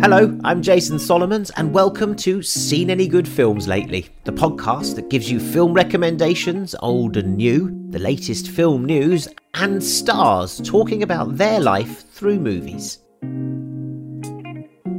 Hello, I'm Jason Solomons and welcome to Seen Any Good Films Lately, the podcast that gives you film recommendations, old and new, the latest film news and stars talking about their life through movies.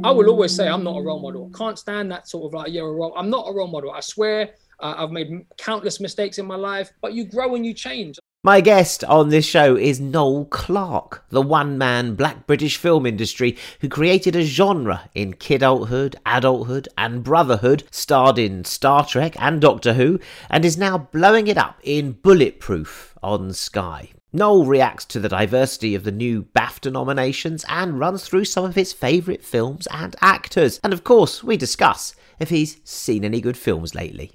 I will always say I'm not a role model. I can't stand that sort of like, you're a role. I'm not a role model, I swear. I've made countless mistakes in my life, but you grow and you change. My guest on this show is Noel Clarke, the one-man black British film industry who created a genre in Kidulthood, Adulthood and Brotherhood, starred in Star Trek and Doctor Who, and is now blowing it up in Bulletproof on Sky. Noel reacts to the diversity of the new BAFTA nominations and runs through some of his favourite films and actors. And of course, we discuss if he's seen any good films lately.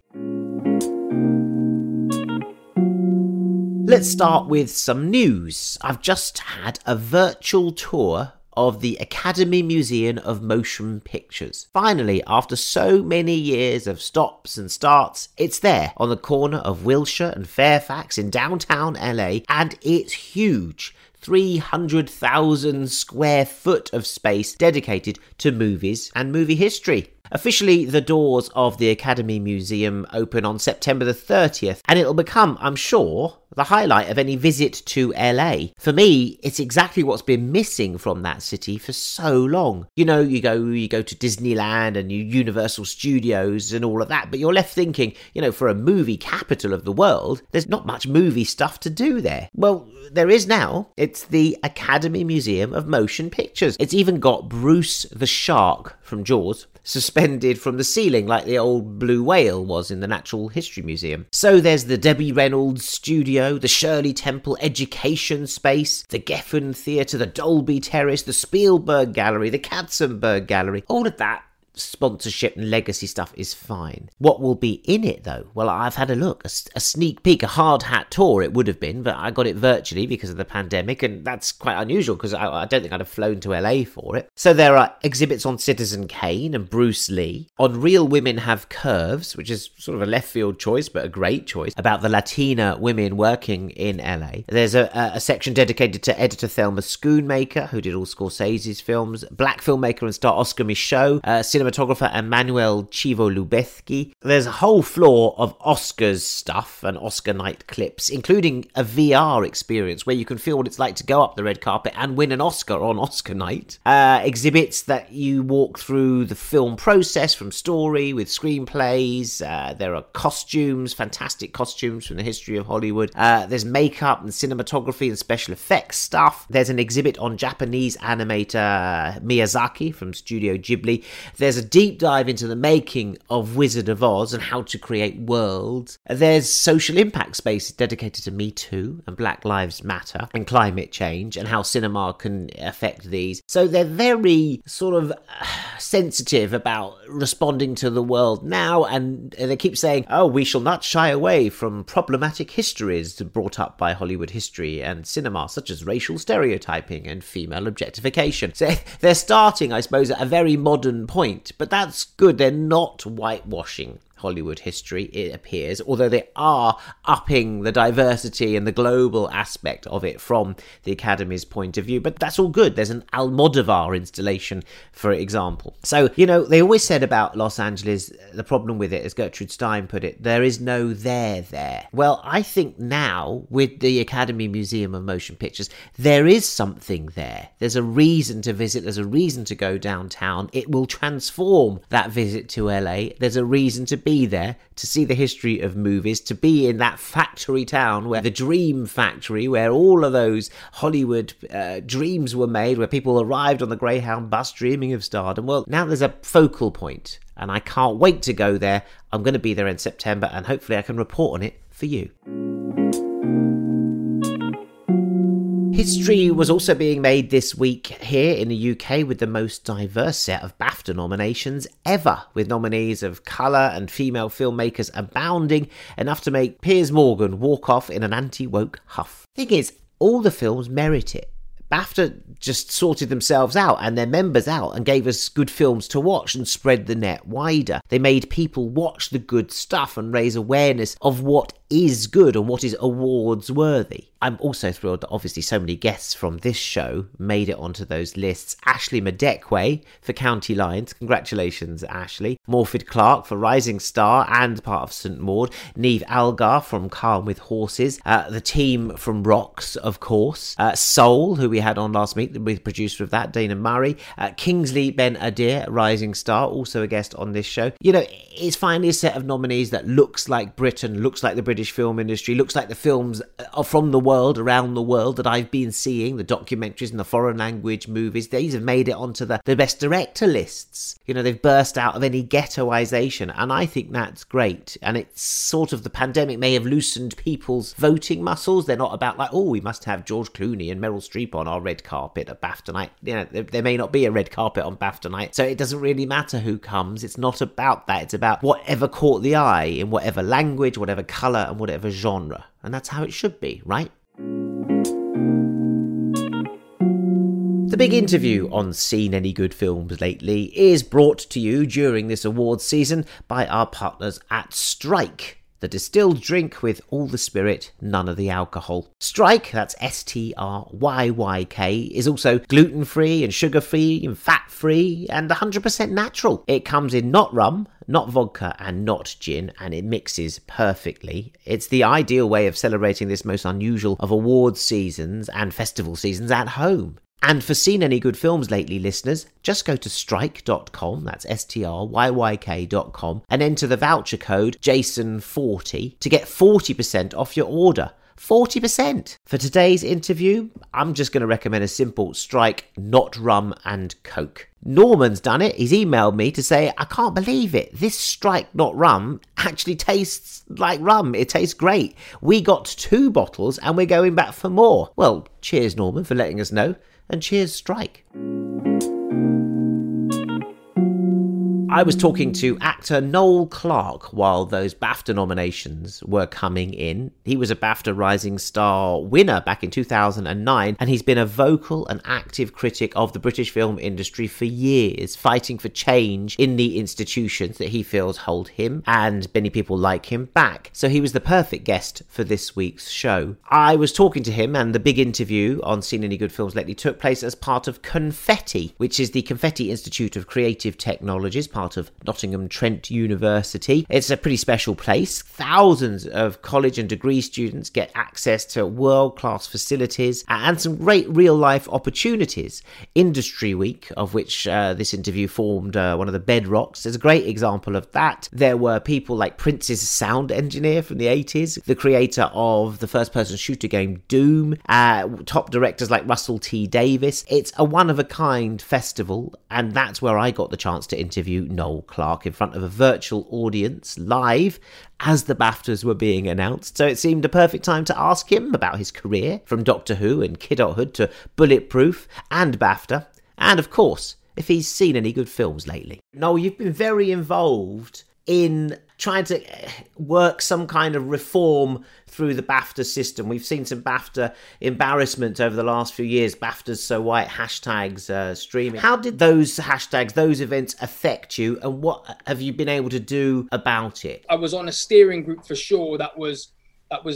Let's start with some news. I've just had a virtual tour of the Academy Museum of Motion Pictures. Finally, after so many years of stops and starts, it's there on the corner of Wilshire and Fairfax in downtown LA, and it's huge. 300,000 square foot of space dedicated to movies and movie history. Officially, the doors of the Academy Museum open on September the 30th, and it'll become, I'm sure, the highlight of any visit to LA. For me, it's exactly what's been missing from that city for so long. You know, you go to Disneyland and Universal Studios and all of that, but you're left thinking, you know, for a movie capital of the world, there's not much movie stuff to do there. Well, there is now. It's the Academy Museum of Motion Pictures. It's even got Bruce the Shark from Jaws suspended from the ceiling like the old blue whale was in the Natural History Museum. So there's the Debbie Reynolds studio, the Shirley Temple education space, the Geffen Theatre, the Dolby Terrace, the Spielberg Gallery, the Katzenberg Gallery. All of that sponsorship and legacy stuff is fine. What will be in it though? Well, I've had a look, a sneak peek, a hard hat tour it would have been, but I got it virtually because of the pandemic, and that's quite unusual because I don't think I'd have flown to LA for it. So there are exhibits on Citizen Kane and Bruce Lee, on Real Women Have Curves, which is sort of a left field choice but a great choice, about the Latina women working in LA. There's a section dedicated to editor Thelma Schoonmaker, who did all Scorsese's films, black filmmaker and star Oscar Michaud, cinematographer and Manuel Chivo-Lubezki. There's a whole floor of Oscars stuff and Oscar night clips, including a VR experience where you can feel what it's like to go up the red carpet and win an Oscar on Oscar night. Exhibits that you walk through the film process from story with screenplays. There are costumes, fantastic costumes from the history of Hollywood. There's makeup and cinematography and special effects stuff. There's an exhibit on Japanese animator Miyazaki from Studio Ghibli. There's a deep dive into the making of Wizard of Oz and how to create worlds. There's social impact space dedicated to Me Too and Black Lives Matter and climate change and how cinema can affect these. So they're very sort of sensitive about responding to the world now, and they keep saying, oh, we shall not shy away from problematic histories brought up by Hollywood history and cinema, such as racial stereotyping and female objectification. So they're starting, I suppose, at a very modern point. But that's good. They're not whitewashing Hollywood history, it appears, although they are upping the diversity and the global aspect of it from the Academy's point of view. But that's all good. There's an Almodovar installation, for example. So, you know, they always said about Los Angeles, the problem with it, as Gertrude Stein put it, there is no there there. Well, I think now with the Academy Museum of Motion Pictures, there is something there. There's a reason to visit. There's a reason to go downtown. It will transform that visit to LA. There's a reason to be there, to see the history of movies, to be in that factory town, where the dream factory, where all of those Hollywood dreams were made, where people arrived on the Greyhound bus dreaming of stardom. Well, now there's a focal point, and I can't wait to go there. I'm going to be there in September, and hopefully I can report on it for you. History was also being made this week here in the UK with the most diverse set of BAFTA nominations ever, with nominees of colour and female filmmakers abounding, enough to make Piers Morgan walk off in an anti-woke huff. Thing is, all the films merit it. BAFTA just sorted themselves out and their members out and gave us good films to watch and spread the net wider. They made people watch the good stuff and raise awareness of what is good and what is awards worthy. I'm also thrilled that obviously so many guests from this show made it onto those lists. Ashley Madekwe for County Lines. Congratulations, Ashley. Morford Clark for Rising Star and part of St Maud. Neve Algar from Calm with Horses. The team from Rocks, of course. Soul, who we had on last week, with producer of that, Dana Murray. Kingsley Ben-Adir, Rising Star, also a guest on this show. You know, it's finally a set of nominees that looks like Britain, looks like the British film industry, looks like the films from the world, around the world, that I've been seeing, the documentaries and the foreign language movies. These have made it onto the best director lists. You know, they've burst out of any ghettoization, and I think that's great. And it's sort of, the pandemic may have loosened people's voting muscles. They're not about like, oh, we must have George Clooney and Meryl Streep on our red carpet at BAFTA night. You know, there may not be a red carpet on BAFTA night, so it doesn't really matter who comes. It's not about that. It's about whatever caught the eye in whatever language, whatever colour and whatever genre. And that's how it should be, right? The big interview on Seen Any Good Films Lately is brought to you during this awards season by our partners at Strike, the distilled drink with all the spirit, none of the alcohol. Strike, that's S-T-R-Y-Y-K, is also gluten-free and sugar-free and fat-free and 100% natural. It comes in not rum, not vodka and not gin, and it mixes perfectly. It's the ideal way of celebrating this most unusual of awards seasons and festival seasons at home. And for Seen Any Good Films Lately listeners, just go to strike.com, that's S-T-R-Y-Y-K.com, and enter the voucher code JASON40 to get 40% off your order. 40%! For today's interview, I'm just going to recommend a simple Strike, not rum and coke. Norman's done it. He's emailed me to say, I can't believe it. This Strike Not Rum actually tastes like rum. It tastes great. We got 2 bottles and we're going back for more. Well, cheers, Norman, for letting us know. And cheers, Strike. I was talking to actor Noel Clarke while those BAFTA nominations were coming in. He was a BAFTA Rising Star winner back in 2009, and he's been a vocal and active critic of the British film industry for years, fighting for change in the institutions that he feels hold him and many people like him back. So he was the perfect guest for this week's show. I was talking to him, and the big interview on Seen Any Good Films Lately took place as part of Confetti, which is the Confetti Institute of Creative Technologies, part of Nottingham Trent University. It's a pretty special place. Thousands of college and degree students get access to world-class facilities and some great real-life opportunities. Industry Week, of which this interview formed one of the bedrocks, is a great example of that. There were people like Prince's sound engineer from the 80s, the creator of the first-person shooter game Doom, top directors like Russell T. Davis. It's a one-of-a-kind festival, and that's where I got the chance to interview Noel Clarke in front of a virtual audience live as the BAFTAs were being announced. So it seemed a perfect time to ask him about his career, from Doctor Who and Kidulthood to Bulletproof and BAFTA, and of course, if he's seen any good films lately. Noel, you've been very involved in trying to work some kind of reform through the BAFTA system. We've seen some BAFTA embarrassment over the last few years. BAFTA's so white, hashtags streaming. How did those hashtags, those events affect you, and what have you been able to do about it? I was on a steering group for sure that was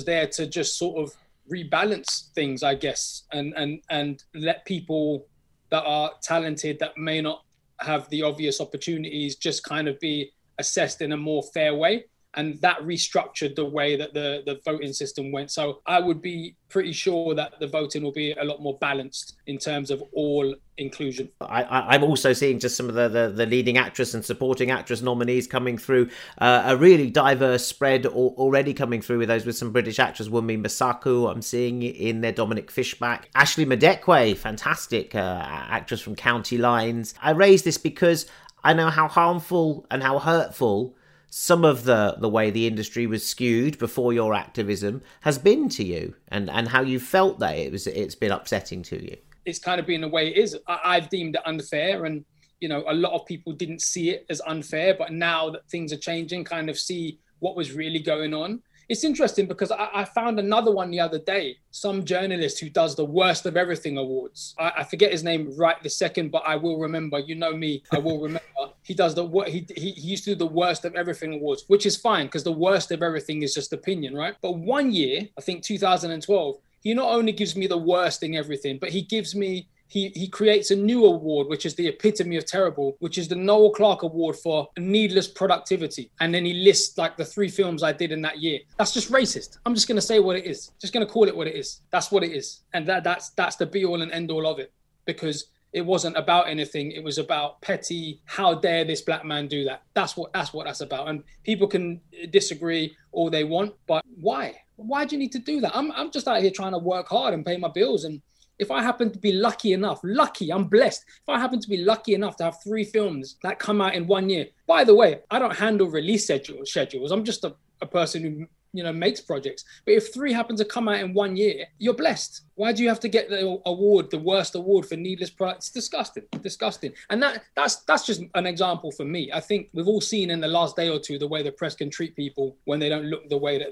there to just sort of rebalance things, I guess, and let people that are talented that may not have the obvious opportunities just kind of be assessed in a more fair way, and that restructured the way that the voting system went. So I would be pretty sure that the voting will be a lot more balanced in terms of all inclusion. I'm also seeing just some of the leading actress and supporting actress nominees coming through, a really diverse spread already coming through with those, with some British actors, Wunmi Mosaku, I'm seeing in there, Dominic Fishback, Ashley Madekwe, fantastic actress from County Lines. I raise this because I know how harmful and how hurtful some of the way the industry was skewed before your activism has been to you, and how you felt that it's been upsetting to you. It's kind of been the way it is. I've deemed it unfair, and you know, a lot of people didn't see it as unfair, but now that things are changing, kind of see what was really going on. It's interesting because I found another one the other day, some journalist who does the Worst of Everything awards. I forget his name right this second, but I will remember. You know me, I will remember. He does he used to do the Worst of Everything awards, which is fine because the worst of everything is just opinion, right? But one year, I think 2012, he not only gives me the worst in everything, but he gives me, he creates a new award, which is the epitome of terrible, which is the Noel Clarke Award for needless productivity. And then he lists like the 3 films I did in that year. That's just racist. I'm just going to say what it is. Just going to call it what it is. That's what it is. And that's the be all and end all of it, because it wasn't about anything. It was about petty, how dare this black man do that? That's what that's about. And people can disagree all they want, but why? Why do you need to do that? I'm just out here trying to work hard and pay my bills. And if I happen to be lucky, I'm blessed. If I happen to be lucky enough to have 3 films that come out in one year, by the way, I don't handle release schedules. I'm just a person who, you know, makes projects. But if 3 happen to come out in one year, you're blessed. Why do you have to get the award, the worst award for needless products? It's disgusting, disgusting. And that's just an example for me. I think we've all seen in the last day or two the way the press can treat people when they don't look the way that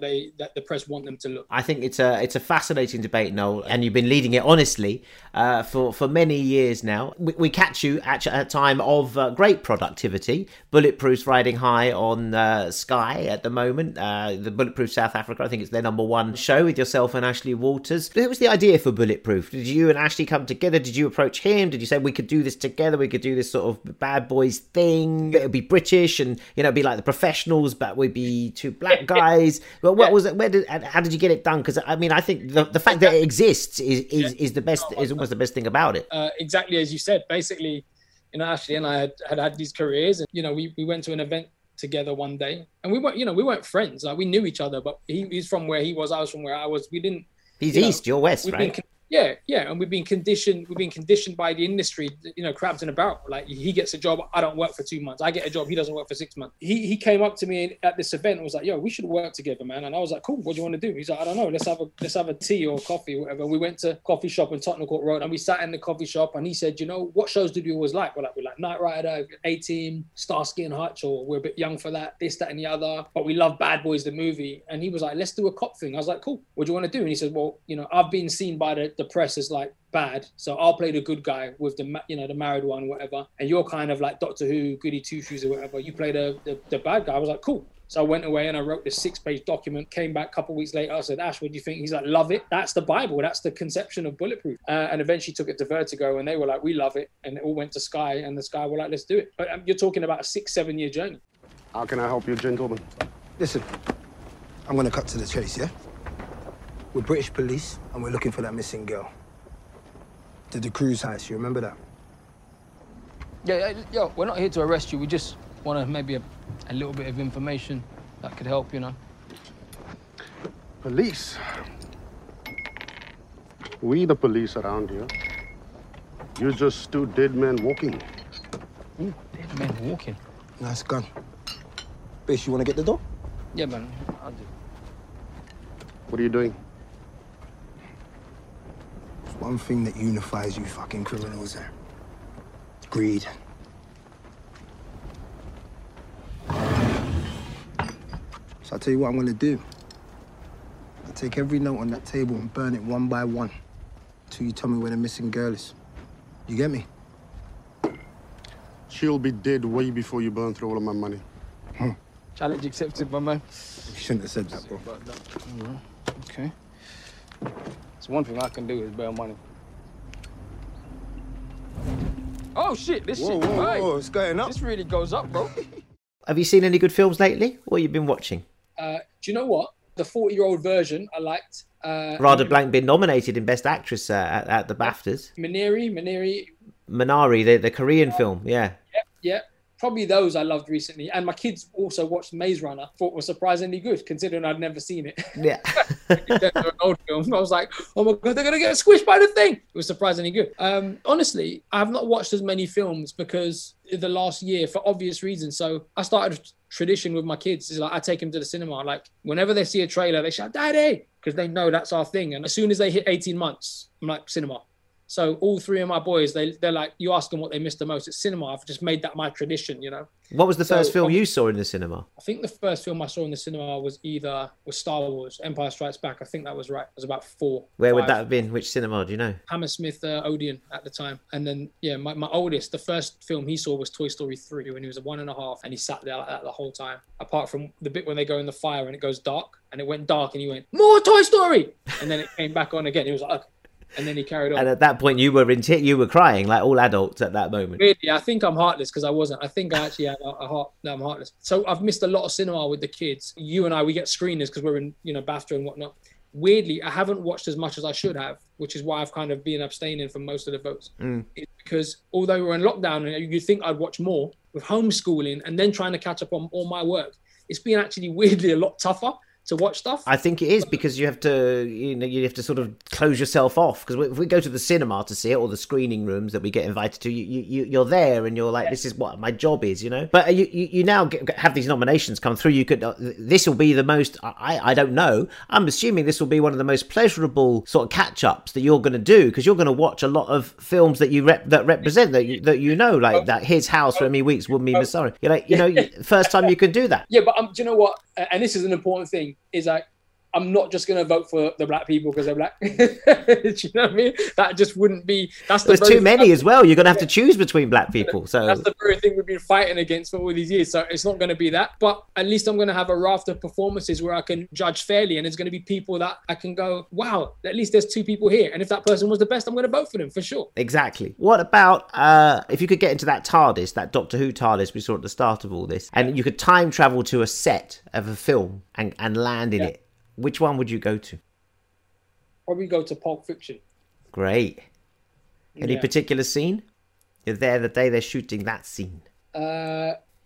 the press want them to look. I think it's a fascinating debate, Noel, and you've been leading it honestly for many years now. We catch you at a time of great productivity. Bulletproof's riding high on Sky at the moment. The Bulletproof South Africa, I think it's their #1 show with yourself and Ashley Waters. What was the idea for Bulletproof? Did you and Ashley come together? Did you approach him? Did you say we could do this together? We could do this sort of bad boys thing. It'd be British, and you know, it'd be like The Professionals, but we'd be 2 black guys. But what was it? How did you get it done? Because I mean, I think the fact that it exists is the best. Is almost the best thing about it. Exactly as you said. Basically, you know, Ashley and I had these careers, and you know, we went to an event together one day, and we weren't friends. Like, we knew each other, but he's from where he was, I was from where I was. We didn't. He's east, you're west, right? Yeah, and we've been conditioned by the industry, you know, crabs in a barrel. Like, he gets a job, I don't work for 2 months. I get a job, he doesn't work for 6 months. He came up to me at this event and was like, "Yo, we should work together, man." And I was like, "Cool, what do you want to do?" He's like, "I don't know, let's have a tea or coffee or whatever." We went to a coffee shop in Tottenham Court Road, and we sat in the coffee shop, and he said, "You know, what shows did you always like?" We're like Knight Rider, A-Team, Starsky and Hutch, or we're a bit young for that, this, that, and the other. But we love Bad Boys the movie. And he was like, "Let's do a cop thing." I was like, "Cool, what do you want to do?" And he said, "Well, you know, I've been seen by the press is like bad, so I'll play the good guy with the married one, whatever, and you're kind of like Doctor Who, goody two-shoes or whatever, you play the bad guy." I was like, "Cool." So I went away and I wrote this 6-page document, came back a couple of weeks later, I said, "Ash, what do you think?" He's like, "Love it. That's the Bible. That's the conception of Bulletproof." And eventually took it to Vertigo, and they were like, "We love it." And it all went to Sky, and the Sky were like, "Let's do it." But you're talking about a 6-7 year journey. "How can I help you, gentlemen?" "Listen, I'm going to cut to the chase, yeah? We're British police, and we're looking for that missing girl. Did the cruise heist, you remember that?" "Yeah, we're not here to arrest you. We just want to maybe a little bit of information that could help, you know." "Police? We the police around here. You're just 2 dead men walking." "Ooh, dead men walking?" "Nice gun. Bish, you want to get the door?" "Yeah, man, I'll do." "What are you doing?" "One thing that unifies you fucking criminals there. Greed." "So I'll tell you what I'm going to do. I'll take every note on that table and burn it one by one until you tell me where the missing girl is. You get me?" "She'll be dead way before you burn through all of my money." "Challenge accepted, my man." "You shouldn't have said that, bro." "All right. Okay. So one thing I can do is bail money." "Oh shit, this shit, whoa, it's going up. This really goes up, bro." Have you seen any good films lately? What have you been watching? Do you know what? The 40-year-old version I liked. Rada Blank been nominated in Best Actress at the BAFTAs. Minari, the Korean film, yeah. Yeah. Probably those I loved recently. And my kids also watched Maze Runner, thought was surprisingly good, considering I'd never seen it. Yeah. An old film. I was like, "Oh my God, they're going to get squished by the thing." It was surprisingly good. Honestly, I have not watched as many films because the last year, for obvious reasons. So I started tradition with my kids. It's like, I take them to the cinema. Like, whenever they see a trailer, they shout, "Daddy," because they know that's our thing. And as soon as they hit 18 months, I'm like, "Cinema." So all three of my boys, they're like, you ask them what they miss the most at cinema. I've just made that my tradition, you know. What was the first film you saw in the cinema? I think the first film I saw in the cinema was Star Wars, Empire Strikes Back. I think that was right. I was about four. Where would that have been? Which cinema, do you know? Hammersmith Odeon at the time. And then, yeah, my oldest, the first film he saw was Toy Story 3 when he was 1.5, and he sat there like that the whole time. Apart from the bit when they go in the fire and it goes dark, and it went dark and he went, more Toy Story! And then it came back on again. He was like, okay. And then he carried on. And at that point, you were crying like all adults at that moment. Really, I think I'm heartless because I wasn't. I think I actually had a heart. No, I'm heartless. So I've missed a lot of cinema with the kids. You and I, we get screeners because we're in, you know, BAFTA and whatnot. Weirdly, I haven't watched as much as I should have, which is why I've kind of been abstaining from most of the votes. Mm. It's because although we're in lockdown, and you'd think I'd watch more with homeschooling and then trying to catch up on all my work, it's been actually weirdly a lot tougher to watch stuff. I think it is because you have to sort of close yourself off, because if we go to the cinema to see it or the screening rooms that we get invited to, you're there and you're like, yes, this is what my job is, you know. But you now have these nominations come through. You could this will be the most, I don't know, I'm assuming this will be one of the most pleasurable sort of catch-ups that you're going to do, because you're going to watch a lot of films that represent that you know, like that His House, Remy Weeks, Wouldn't Be Sorry. You're like, you know, first time you can do that. Yeah, but do you know what? And this is an important thing. Is like, I'm not just going to vote for the black people because they're black. Do you know what I mean? That just wouldn't be... There's too many as well. You're going to have to choose between black people. So that's the very thing we've been fighting against for all these years. So it's not going to be that. But at least I'm going to have a raft of performances where I can judge fairly. And there's going to be people that I can go, wow, at least there's two people here. And if that person was the best, I'm going to vote for them for sure. Exactly. What about if you could get into that TARDIS, that Doctor Who TARDIS we saw at the start of all this, and you could time travel to a set of a film and land in it? Which one would you go to? Probably go to Pulp Fiction. Great. Any particular scene? You're there the day they're shooting that scene.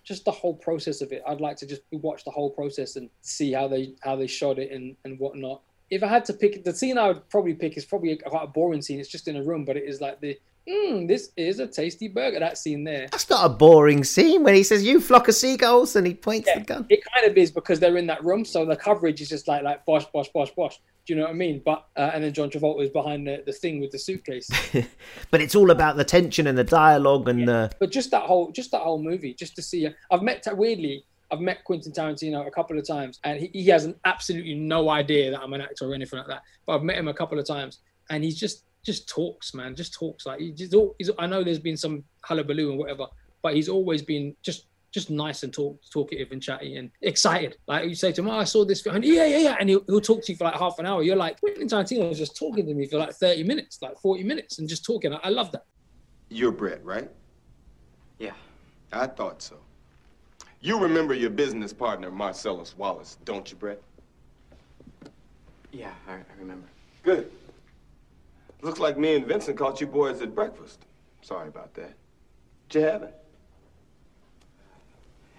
Just the whole process of it. I'd like to just watch the whole process and see how they shot it and whatnot. If I had to pick, the scene I would probably pick is probably quite a boring scene. It's just in a room, but it is like the... this is a tasty burger, that scene there. That's not a boring scene when he says, you flock of seagulls, and he points the gun. It kind of is, because they're in that room, so the coverage is just like bosh, bosh, bosh, bosh. Do you know what I mean? But and then John Travolta is behind the thing with the suitcase. But it's all about the tension and the dialogue and the... But just that whole movie, just to see... I've met Quentin Tarantino a couple of times, and he has an absolutely no idea that I'm an actor or anything like that. But I've met him a couple of times, and he's just talks, man. Just talks. Like I know there's been some hullabaloo and whatever, but he's always been just nice and talkative and chatty and excited. Like you say to him, "Oh, I saw this film." And yeah, and he'll talk to you for like half an hour. You're like, Quentin Tarantino was just talking to me for like 30 minutes, like 40 minutes, and just talking. I love that. You're Brett, right? Yeah, I thought so. You remember your business partner, Marcellus Wallace, don't you, Brett? Yeah, I remember. Good. Looks like me and Vincent caught you boys at breakfast. Sorry about that. What you having?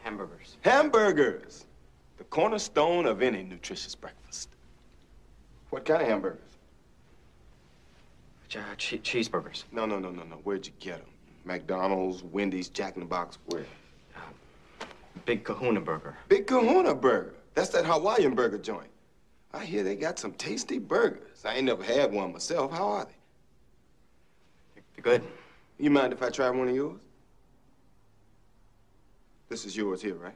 Hamburgers. Hamburgers! The cornerstone of any nutritious breakfast. What kind of hamburgers? Cheeseburgers. No. Where'd you get them? McDonald's, Wendy's, Jack in the Box, where? Big Kahuna Burger. Big Kahuna Burger. That's that Hawaiian burger joint. I hear they got some tasty burgers. I ain't never had one myself. How are they? They're good. You mind if I try one of yours? This is yours here, right?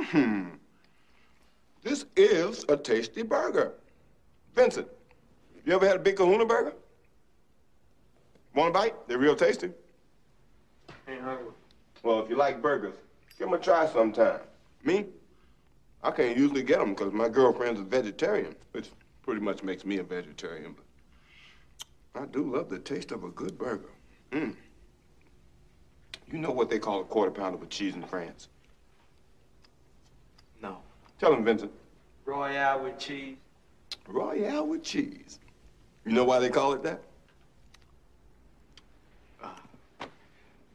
Yeah. This is a tasty burger. Vincent, you ever had a Big Kahuna burger? Want a bite? They're real tasty. Ain't hungry. Well, if you like burgers, give them a try sometime. Me? I can't usually get them because my girlfriend's a vegetarian, which pretty much makes me a vegetarian. But I do love the taste of a good burger. You know what they call a quarter pounder with cheese in France? No. Tell them, Vincent. Royale with cheese. Royale with cheese. You know why they call it that?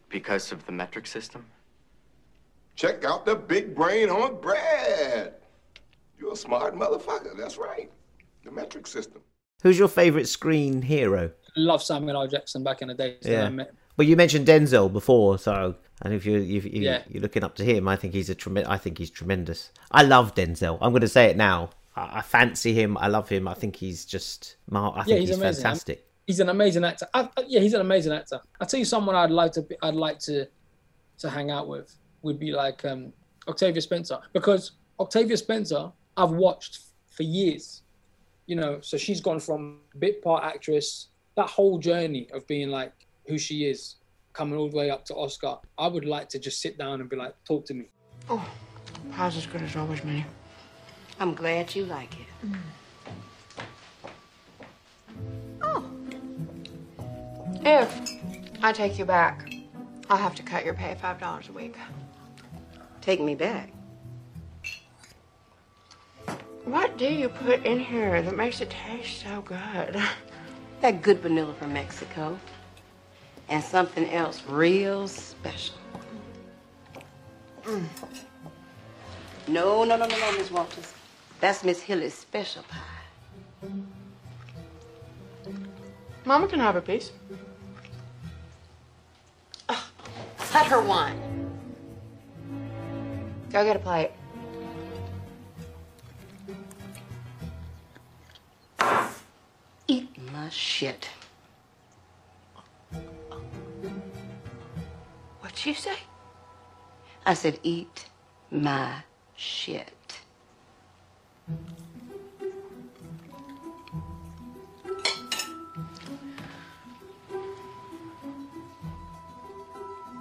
Because of the metric system? Check out the big brain on Brad. You're a smart motherfucker. That's right. The metric system. Who's your favorite screen hero? I love Samuel L. Jackson back in the day. So yeah. Well, you mentioned Denzel before, so and if you're looking up to him, I think he's tremendous. I love Denzel. I'm going to say it now. I fancy him. I love him. I think he's just. I think he's fantastic. He's an amazing actor. He's an amazing actor. I tell you, someone I'd like to hang out with would be like Octavia Spencer, because Octavia Spencer I've watched for years. You know, so she's gone from bit part actress, that whole journey of being like who she is, coming all the way up to Oscar. I would like to just sit down and be like, talk to me. Oh, how's as good as always, man. I'm glad you like it. Mm. Oh. If I take you back, I'll have to cut your pay $5 a week. Take me back? What do you put in here that makes it taste so good? That good vanilla from Mexico. And something else real special. Mm. No, Miss Walters. That's Miss Hilly's special pie. Mama can have a piece. Oh, let her want. Go get a plate. Eat my shit. What'd you say? I said, eat my shit.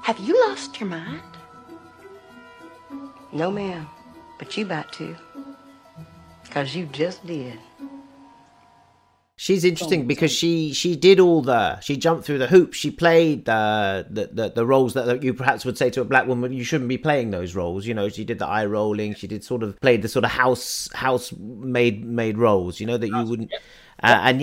Have you lost your mind? No, ma'am, but you about to. 'Cause you just did. She's interesting because she did all the... She jumped through the hoops. She played the roles that you perhaps would say to a black woman, you shouldn't be playing those roles. You know, she did the eye rolling. She did played the housemaid roles, you know, that you wouldn't... And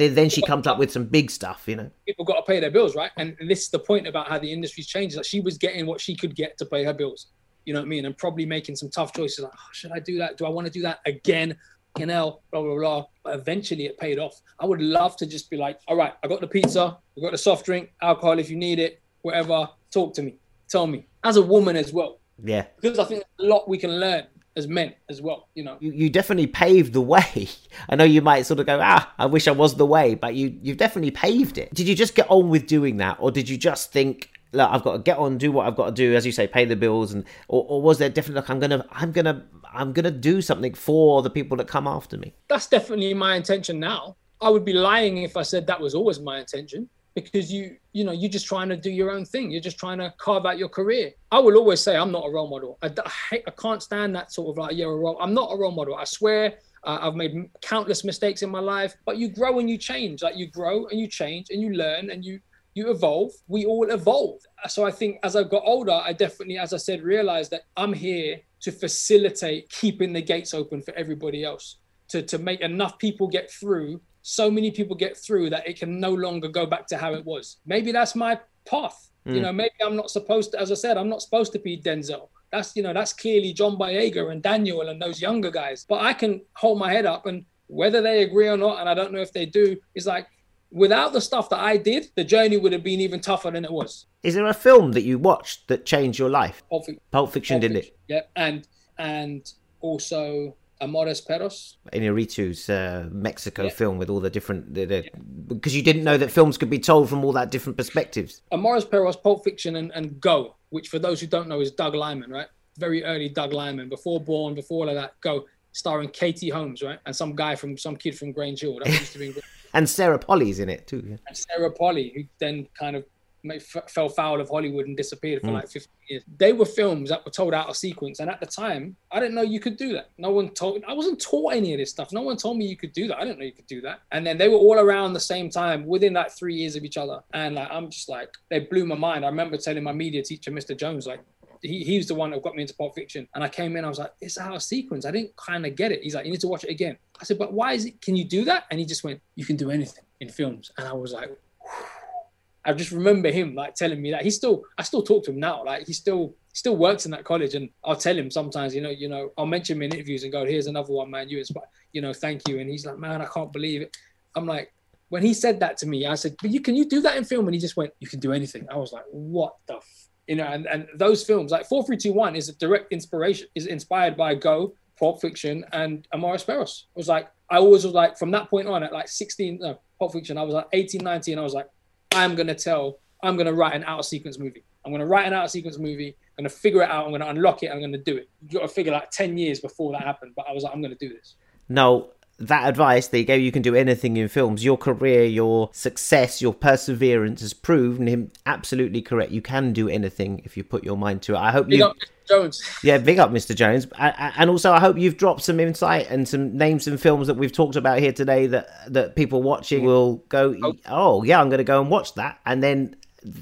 then she comes up with some big stuff, you know. People got to pay their bills, right? And this is the point about how the industry's changed. Like, she was getting what she could get to pay her bills. You know what I mean? And probably making some tough choices. Like, oh, should I do that? Do I want to do that again? Blah, blah, blah. But eventually it paid off. I would love to just be like, all right, I got the pizza, I got the soft drink, alcohol if you need it, whatever. Talk to me. Tell me. As a woman as well. Yeah. Because I think there's a lot we can learn as men as well, you know. You definitely paved the way. I know you might sort of go, I wish I was the way, but you've definitely paved it. Did you just get on with doing that? Or did you just think, look, I've got to get on, do what I've got to do, as you say, pay the bills, or was there definitely like, I'm gonna do something for the people that come after me? That's definitely my intention now. I would be lying if I said that was always my intention, because you're just trying to do your own thing. You're just trying to carve out your career. I will always say I'm not a role model. I can't stand that sort of like, I'm not a role model. I swear I've made countless mistakes in my life, but you grow and you change. Like, you grow and you change and you learn and you evolve. We all evolve. So I think as I got older, I definitely, as I said, realized that I'm here to facilitate keeping the gates open for everybody else, to make enough people get through, so many people get through that it can no longer go back to how it was. Maybe that's my path. Mm. You know, maybe I'm not supposed to, as I said, I'm not supposed to be Denzel. That's clearly John Boyega and Daniel and those younger guys. But I can hold my head up, and whether they agree or not, and I don't know if they do, is like, without the stuff that I did, the journey would have been even tougher than it was. Is there a film that you watched that changed your life? Pulp Fiction. Did it? Yeah, and also Amores Perros. Inarritu's Mexico film with all the different... Because you didn't know that films could be told from all that different perspectives. Amores Perros, Pulp Fiction and Go, which for those who don't know is Doug Liman, right? Very early Doug Liman, before Bourne, before all of that, Go, starring Katie Holmes, right? And some kid from Grange Hill. That used to be... And Sarah Polley's in it too. Yeah. And Sarah Polley, who then kind of fell foul of Hollywood and disappeared for like 15 years. They were films that were told out of sequence. And at the time, I didn't know you could do that. I wasn't taught any of this stuff. No one told me you could do that. I didn't know you could do that. And then they were all around the same time, within like 3 years of each other. And like, I'm just like, they blew my mind. I remember telling my media teacher, Mr. Jones, like, he was the one that got me into Pulp Fiction. And I came in, I was like, it's out of sequence. I didn't kind of get it. He's like, you need to watch it again. I said, but why is it? Can you do that? And he just went, you can do anything in films. And I was like, whew. I just remember him like telling me that. I still talk to him now. Like, he still works in that college, and I'll tell him sometimes, you know, I'll mention him in interviews and go, here's another one, man. You inspire, you know, thank you. And he's like, man, I can't believe it. I'm like, when he said that to me, I said, but can you do that in film? And he just went, you can do anything. I was like, what the, you know, and those films like 4321 is a direct inspiration, is inspired by Go, Pulp Fiction and Amar Asperos. I was like, I always was like, from that point on at like 16, no, Pulp Fiction, I was like 18, 19. I was like, I'm going to write an out of sequence movie. I'm going to write an out of sequence movie. I'm going to figure it out. I'm going to unlock it. I'm going to do it. You got to figure like 10 years before that happened. But I was like, I'm going to do this. No. That advice they gave, you can do anything in films, your career, your success, your perseverance has proven him absolutely correct. You can do anything if you put your mind to it. I hope big up Mr. Jones. Yeah, big up Mr. Jones. And also I hope you've dropped some insight and some names and films that we've talked about here today that people watching will go, oh yeah, I'm going to go and watch that. And then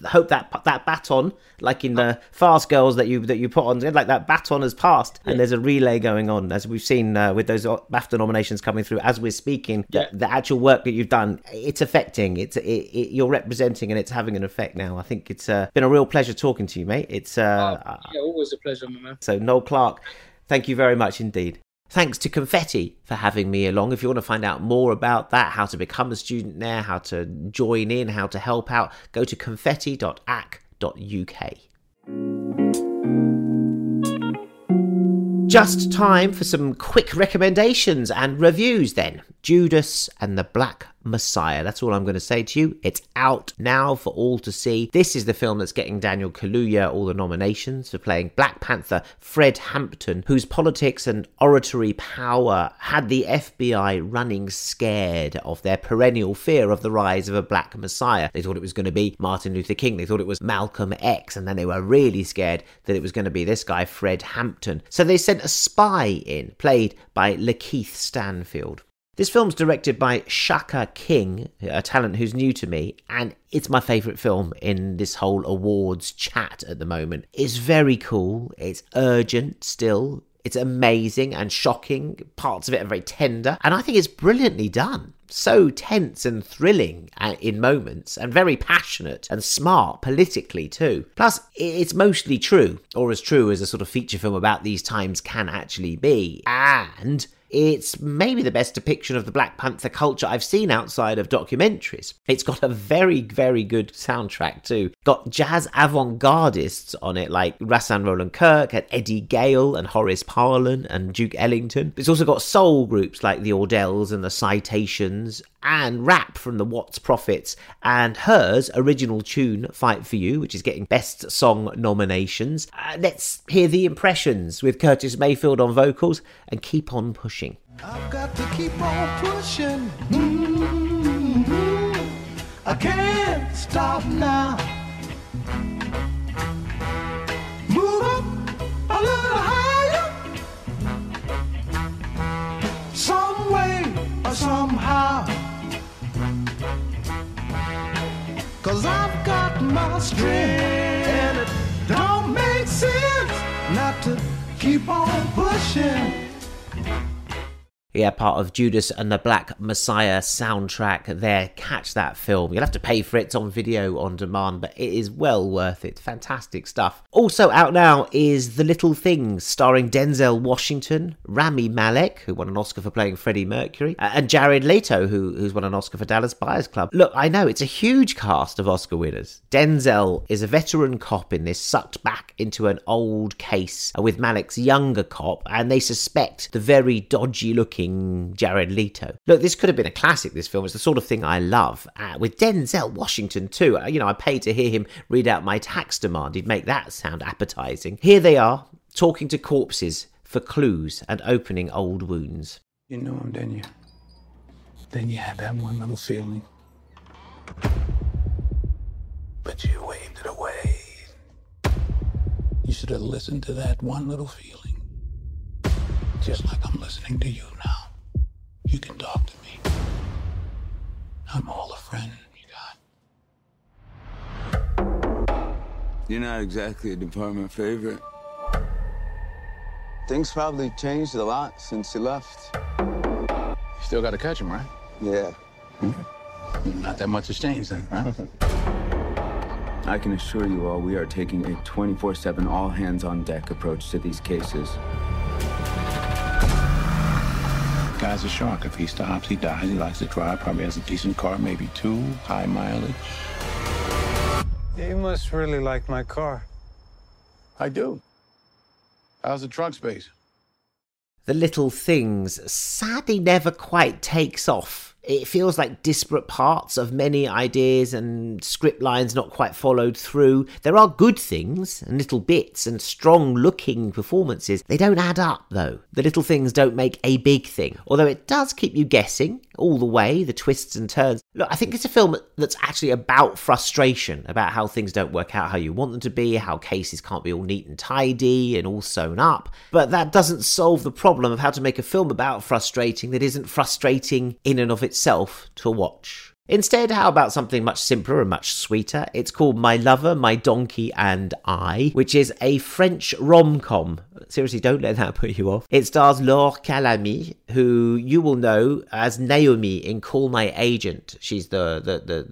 hope that baton, like in the Fast Girls that you put on, like that baton has passed, and there's a relay going on, as we've seen with those BAFTA nominations coming through as we're speaking. The actual work that you've done, it's affecting, it's you're representing, and it's having an effect now. I think it's been a real pleasure talking to you, mate. It's always a pleasure, my man. So Noel Clarke, thank you very much indeed. Thanks to Confetti for having me along. If you want to find out more about that, how to become a student there, how to join in, how to help out, go to confetti.ac.uk. Just time for some quick recommendations and reviews then. Judas and the Black Messiah. That's all I'm going to say to you. It's out now for all to see. This is the film that's getting Daniel Kaluuya all the nominations for playing Black Panther Fred Hampton, whose politics and oratory power had the FBI running scared of their perennial fear of the rise of a Black Messiah. They thought it was going to be Martin Luther King. They thought it was Malcolm X. And then they were really scared that it was going to be this guy, Fred Hampton. So they sent a spy in, played by Lakeith Stanfield. This film's directed by Shaka King, a talent who's new to me, and it's my favourite film in this whole awards chat at the moment. It's very cool, it's urgent still, it's amazing and shocking, parts of it are very tender, and I think it's brilliantly done. So tense and thrilling in moments, and very passionate and smart politically too. Plus, it's mostly true, or as true as a sort of feature film about these times can actually be. And it's maybe the best depiction of the Black Panther culture I've seen outside of documentaries. It's got a very, very good soundtrack too. Got jazz avant-gardists on it like Rahsaan Roland Kirk and Eddie Gale and Horace Parlan and Duke Ellington. It's also got soul groups like the Ordells and the Citations, and rap from the Watts Prophets, and Her's original tune, Fight For You, which is getting Best Song nominations. Let's hear The Impressions with Curtis Mayfield on vocals and Keep On Pushing. I've got to keep on pushing. I can't stop now. Move up a little higher. Some way or somehow, 'cause I've got my strength, and it don't make sense not to keep on pushing. Yeah, part of Judas and the Black Messiah soundtrack there. Catch that film. You'll have to pay for it. It's on video on demand, but it is well worth it. Fantastic stuff. Also out now is The Little Things, starring Denzel Washington, Rami Malek, who won an Oscar for playing Freddie Mercury, and Jared Leto, who's won an Oscar for Dallas Buyers Club. Look, I know, it's a huge cast of Oscar winners. Denzel is a veteran cop in this, sucked back into an old case with Malek's younger cop, and they suspect the very dodgy looking Jared Leto. Look, this could have been a classic, this film. It's the sort of thing I love. With Denzel Washington too. You know, I paid to hear him read out my tax demand. He'd make that sound appetizing. Here they are, talking to corpses for clues and opening old wounds. You know him, didn't you? Then you had that one little feeling. But you waved it away. You should have listened to that one little feeling. Just like I'm listening to you now. You can talk to me. I'm all a friend you got. You're not exactly a department favorite. Things probably changed a lot since you left. You still got to catch him, right? Yeah. Mm-hmm. Not that much has changed then, right? I can assure you all we are taking a 24/7 all-hands-on-deck approach to these cases. guy's a shark. If he stops, he dies. He likes to drive, probably has a decent car, maybe two, high mileage. You must really like my car. I do. How's the trunk space? The Little Things sadly never quite takes off. It feels like disparate parts of many ideas and script lines not quite followed through. There are good things and little bits and strong-looking performances. They don't add up, though. The little things don't make a big thing, although it does keep you guessing all the way, the twists and turns. Look, I think it's a film that's actually about frustration, about how things don't work out how you want them to be, how cases can't be all neat and tidy and all sewn up. But that doesn't solve the problem of how to make a film about frustrating that isn't frustrating in and of itself to watch. Instead, how about something much simpler and much sweeter? It's called My Lover, My Donkey and I, which is a French rom-com. Seriously, don't let that put you off. It stars Laure Calamy, who you will know as Naomi in Call My Agent. She's the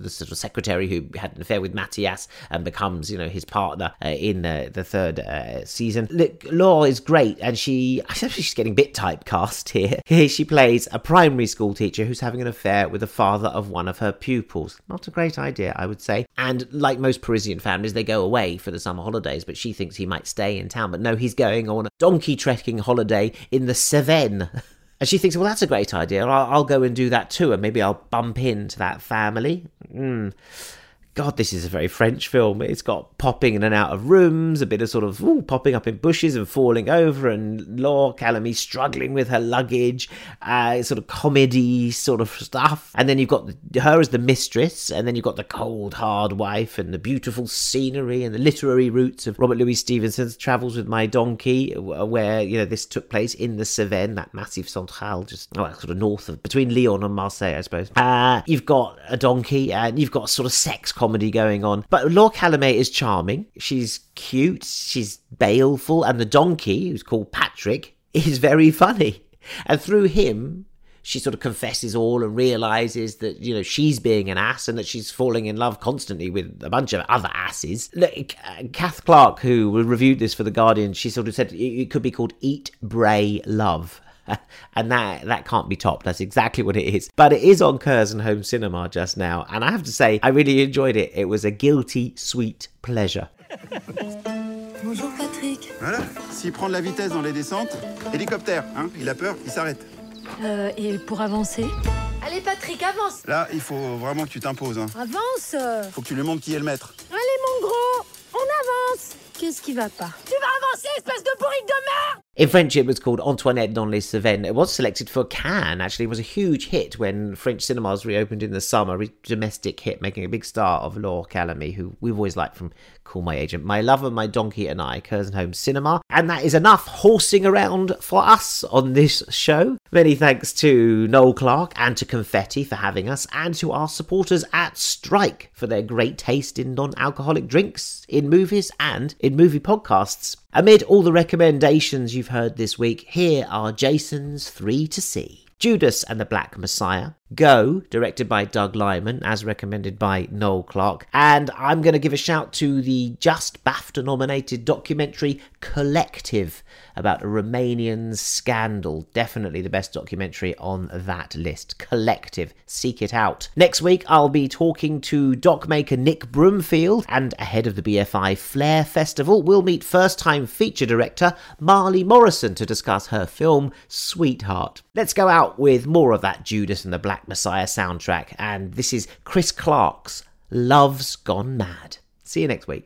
sort of secretary who had an affair with Mathias and becomes, you know, his partner in the third season. Look, Laure is great, and she's getting a bit typecast here. Here she plays a primary school teacher who's having an affair with the father of one of her pupils. Not a great idea, I would say. And like most Parisian families, they go away for the summer holidays, but she thinks he might stay in town. But no, he's going on a donkey trekking holiday in the Cevennes. And she thinks, well, that's a great idea. I'll go and do that too, and maybe I'll bump into that family. God, this is a very French film. It's got popping in and out of rooms, a bit of sort of popping up in bushes and falling over, and Laure Calamy struggling with her luggage, sort of comedy sort of stuff. And then you've got her as the mistress, and then you've got the cold, hard wife and the beautiful scenery and the literary roots of Robert Louis Stevenson's Travels with My Donkey, where, you know, this took place in the Cevennes, that Massif Central, just sort of north of, between Lyon and Marseille, I suppose. You've got a donkey, and you've got sort of sex comedy going on. But Laure Calamy is charming. She's cute. She's baleful. And the donkey, who's called Patrick, is very funny. And through him, she sort of confesses all and realises that, you know, she's being an ass and that she's falling in love constantly with a bunch of other asses. Look, Kath Clark, who reviewed this for The Guardian, she sort of said it could be called Eat, Bray, Love. And that can't be topped. That's exactly what it is. But it is on Curzon Home Cinema just now, and I have to say, I really enjoyed it. It was a guilty, sweet pleasure. Bonjour Patrick. Voilà. S'il prend de la vitesse dans les descentes, hélicoptère, hein. Il a peur, il s'arrête. Et pour avancer? Allez Patrick, avance. Là, il faut vraiment que tu t'imposes, hein. Avance. Faut que tu lui montres qui est le maître. Allez mon gros, on avance. Qu'est-ce qui va pas? Tu vas avancer, espèce de bourrique de merde! In French, it was called Antoinette dans les Cevennes. It was selected for Cannes, actually. It was a huge hit when French cinemas reopened in the summer. A domestic hit, making a big star of Laure Calamy, who we've always liked from Call My Agent. My Lover, My Donkey and I, Curzon Home Cinema. And that is enough horsing around for us on this show. Many thanks to Noel Clarke and to Confetti for having us, and to our supporters at Strike for their great taste in non-alcoholic drinks, in movies and in movie podcasts. Amid all the recommendations you've heard this week, here are Jason's 3 to see. Judas and the Black Messiah. Go, directed by Doug Liman, as recommended by Noel Clarke. And I'm going to give a shout to the just BAFTA-nominated documentary Collective, about a Romanian scandal. Definitely the best documentary on that list. Collective. Seek it out. Next week, I'll be talking to doc-maker Nick Broomfield, and ahead of the BFI Flare Festival, we'll meet first-time feature director Marlee Morrison to discuss her film Sweetheart. Let's go out with more of that Judas and the Black Messiah soundtrack, and this is Chris Clark's Love's Gone Mad. See you next week.